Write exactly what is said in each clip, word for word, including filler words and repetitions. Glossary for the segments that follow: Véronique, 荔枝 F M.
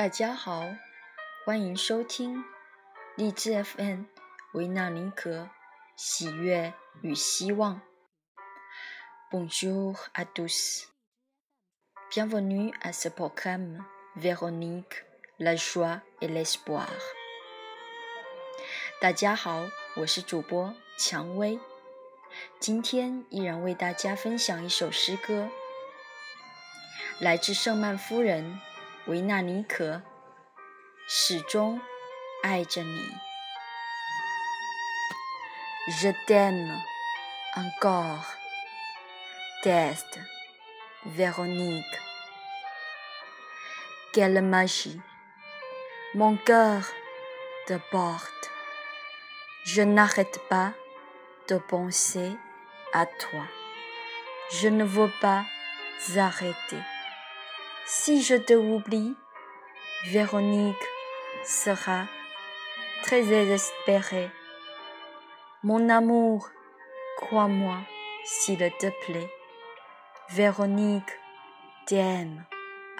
大家好，欢迎收听荔枝 F M 维纳林格喜悦与希望。 Bonjour à tous, bienvenue à ce programme Véronique, la joie et l'espoir。 大家好，我是主播蔷薇，今天依然为大家分享一首诗歌，来自圣曼夫人维纳尼可，始终爱着你。 Je t'aime encore, teste Véronique. Quelle magie, mon cœur te porte. Je n'arrête pas de penser à toi. Je ne veux pas arrêter.Si je te oublie, Véronique sera très désespérée. Mon amour, crois-moi, s'il te plaît. Véronique t'aime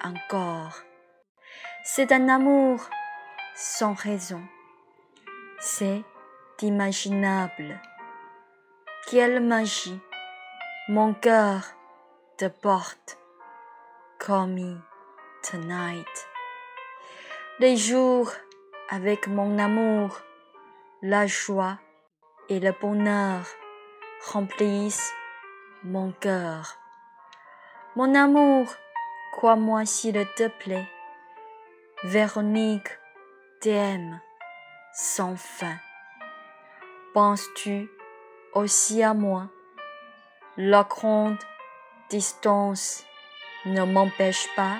encore. C'est un amour sans raison. C'est inimaginable. Quelle magie, mon cœur te porte.Call me tonight. Les jours avec mon amour, la joie et le bonheur remplissent mon cœur. Mon amour, crois-moi s'il te plaît. Véronique t'aime sans fin. Penses-tu aussi à moi? La grande distance.Ne m'empêche pas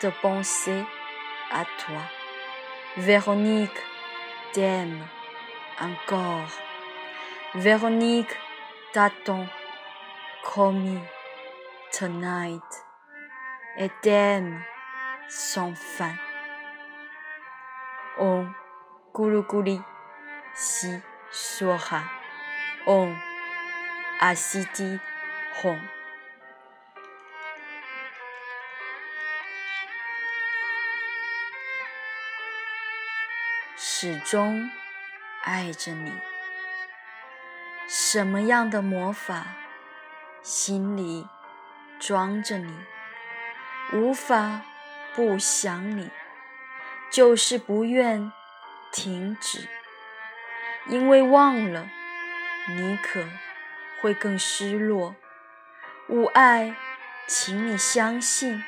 de penser à toi. Véronique t'aime encore. Véronique t'attend, promis, tonight, et t'aime sans fin. On kouloukouli si sora, on asiti hon.始终爱着你，什么样的魔法心里装着你，无法不想你，就是不愿停止，因为忘了你可会更失落。无爱，请你相信，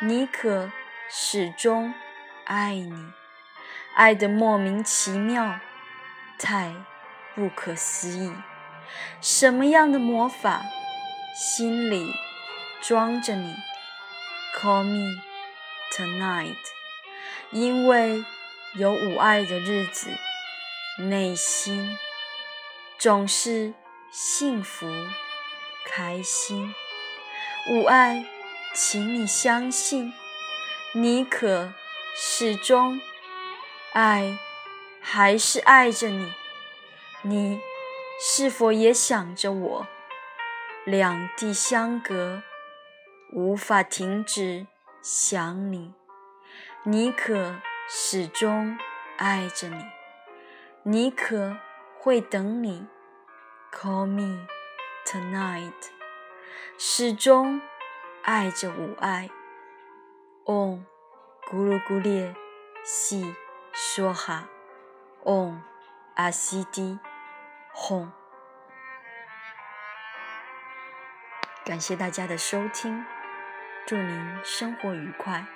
你可始终爱你，爱得莫名其妙，太不可思议。什么样的魔法心里装着你 Call me tonight。 因为有无爱的日子，内心总是幸福开心。无爱，请你相信，你可始终爱还是爱着你，你是否也想着我？两地相隔，无法停止想你，你可始终爱着你，你可会等你 Call me tonight。 始终爱着无爱 On kouloukouli si说哈 on a city home。 感谢大家的收听，祝您生活愉快。